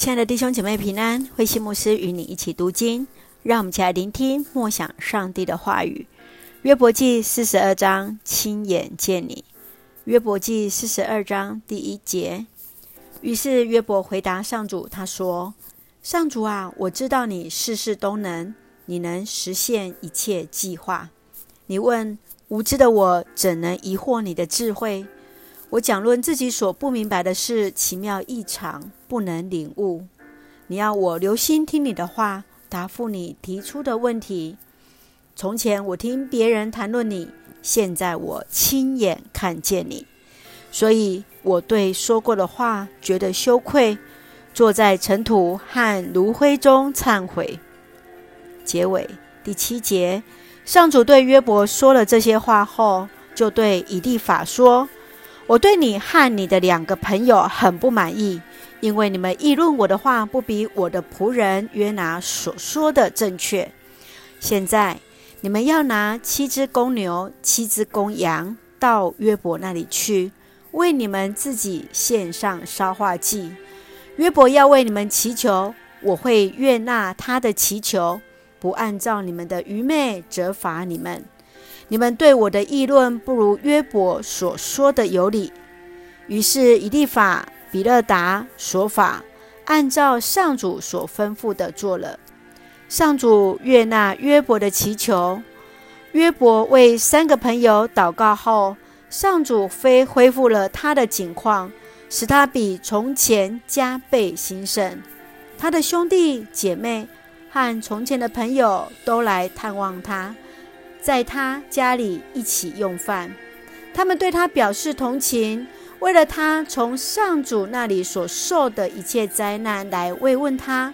亲爱的弟兄姐妹平安，慧馨牧师与你一起读经，让我们一起来聆听默想上帝的话语。约伯记42章，亲眼见你。约伯记42章第一节，于是约伯回答上主，他说：上主啊，我知道你事事都能，你能实现一切计划。你问无知的我怎能疑惑你的智慧？我讲论自己所不明白的事，奇妙异常，不能领悟。你要我留心听你的话，答复你提出的问题。从前我听别人谈论你，现在我亲眼看见你，所以我对说过的话觉得羞愧，坐在尘土和炉灰中忏悔。结尾第七节，上主对约伯说了这些话后，就对以利法说：我对你和你的两个朋友很不满意，因为你们议论我的话不比我的仆人约拿所说的正确。现在你们要拿7只公牛、7只公羊到约伯那里去，为你们自己献上烧化祭。约伯要为你们祈求，我会悦纳他的祈求，不按照你们的愚昧责罚你们。你们对我的议论不如约伯所说的有理。于是以利法、比勒达、索法按照上主所吩咐的做了。上主悦纳约伯的祈求。约伯为3个朋友祷告后，上主非恢复了他的景况，使他比从前加倍兴盛。他的兄弟姐妹和从前的朋友都来探望他，在他家里一起用饭，他们对他表示同情，为了他从上主那里所受的一切灾难来慰问他。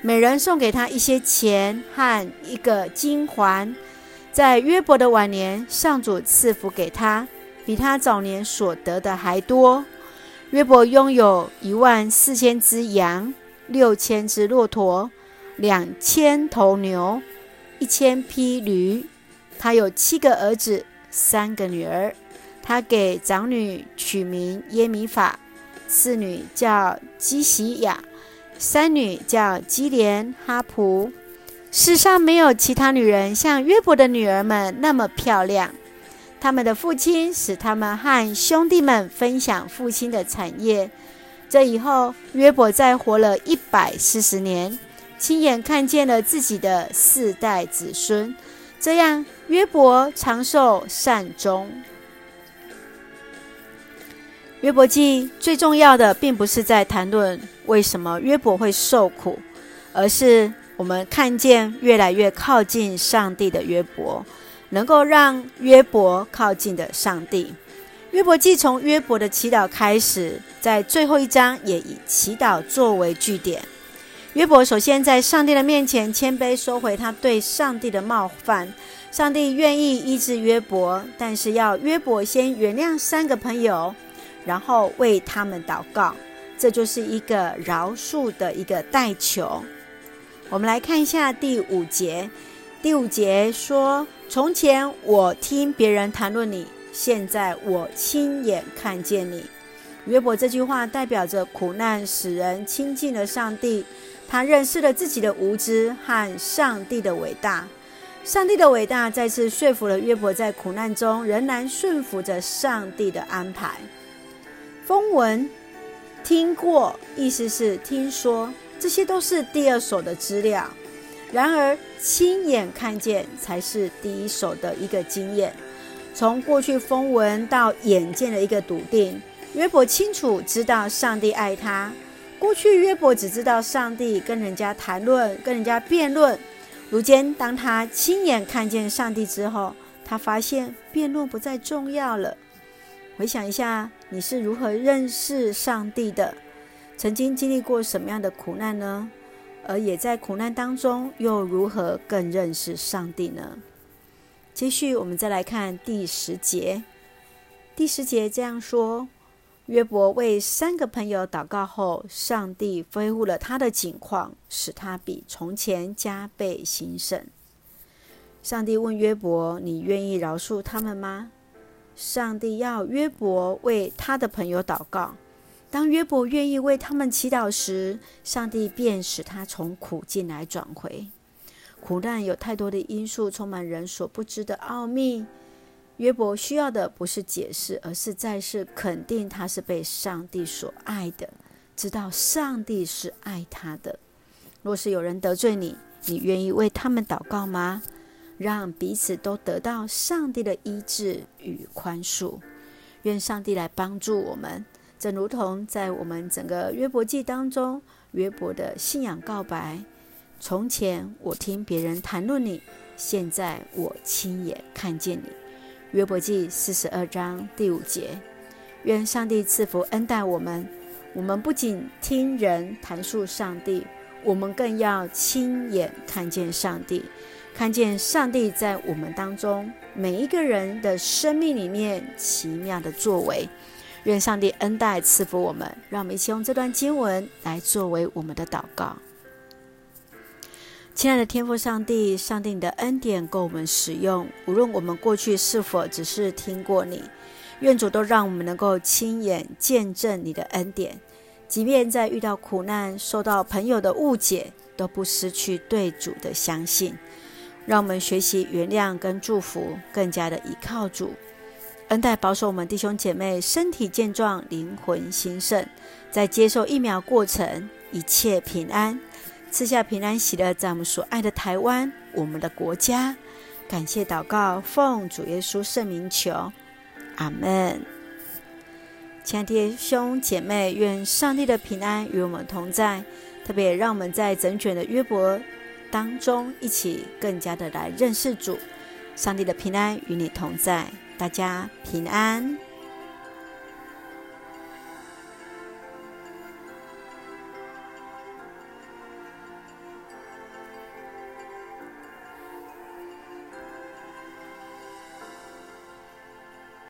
每人送给他一些钱和一个金环。在约伯的晚年，上主赐福给他，比他早年所得的还多。约伯拥有14000只羊、6000只骆驼、2000头牛、1000匹驴。他有7个儿子、3个女儿，他给长女取名耶米法，次女叫基喜雅，三女叫基莲哈普。世上没有其他女人像约伯的女儿们那么漂亮。他们的父亲使他们和兄弟们分享父亲的产业。这以后，约伯再活了140年，亲眼看见了自己的4代子孙。这样，约伯长寿善终。约伯记最重要的，并不是在谈论为什么约伯会受苦，而是我们看见越来越靠近上帝的约伯，能够让约伯靠近的上帝。约伯记从约伯的祈祷开始，在最后一章也以祈祷作为据点。约伯首先在上帝的面前谦卑收回他对上帝的冒犯，上帝愿意医治约伯，但是要约伯先原谅3个朋友，然后为他们祷告，这就是一个饶恕的一个代求。我们来看一下第5节，第5节说：从前我听别人谈论你，现在我亲眼看见你。约伯这句话代表着苦难使人亲近了上帝，他认识了自己的无知和上帝的伟大。上帝的伟大再次说服了约伯在苦难中仍然顺服着上帝的安排。风闻听过，意思是听说，这些都是第2手的资料，然而亲眼看见才是第1手的一个经验。从过去风闻到眼见的一个笃定，约伯清楚知道上帝爱他。过去约伯只知道上帝跟人家谈论，跟人家辩论。如今当他亲眼看见上帝之后，他发现辩论不再重要了。回想一下，你是如何认识上帝的？曾经经历过什么样的苦难呢？而也在苦难当中又如何更认识上帝呢？继续我们再来看第10节。第10节这样说：约伯为3个朋友祷告后，上帝恢复了他的景况，使他比从前加倍兴盛。上帝问约伯：你愿意饶恕他们吗？上帝要约伯为他的朋友祷告，当约伯愿意为他们祈祷时，上帝便使他从苦境来转回。苦难有太多的因素，充满人所不知的奥秘。约伯需要的不是解释，而是再次肯定他是被上帝所爱的，知道上帝是爱他的。若是有人得罪你，你愿意为他们祷告吗？让彼此都得到上帝的医治与宽恕。愿上帝来帮助我们，正如同在我们整个约伯记当中，约伯的信仰告白：从前我听别人谈论你，现在我亲眼看见你。约伯记42章第5节。愿上帝赐福恩待我们，我们不仅听人谈述上帝，我们更要亲眼看见上帝，看见上帝在我们当中每一个人的生命里面奇妙的作为。愿上帝恩待赐福我们，让我们一起用这段经文来作为我们的祷告。亲爱的天父上帝，上帝你的恩典够我们使用，无论我们过去是否只是听过你，愿主都让我们能够亲眼见证你的恩典，即便在遇到苦难，受到朋友的误解，都不失去对主的相信。让我们学习原谅跟祝福，更加的依靠主。恩待保守我们弟兄姐妹身体健壮，灵魂兴盛，在接受疫苗过程一切平安，赐下平安喜乐在我们所爱的台湾，我们的国家。感谢祷告奉主耶稣圣名求，阿们。亲爱的弟兄姐妹，愿上帝的平安与我们同在，特别让我们在整卷的约伯当中一起更加的来认识主。上帝的平安与你同在，大家平安。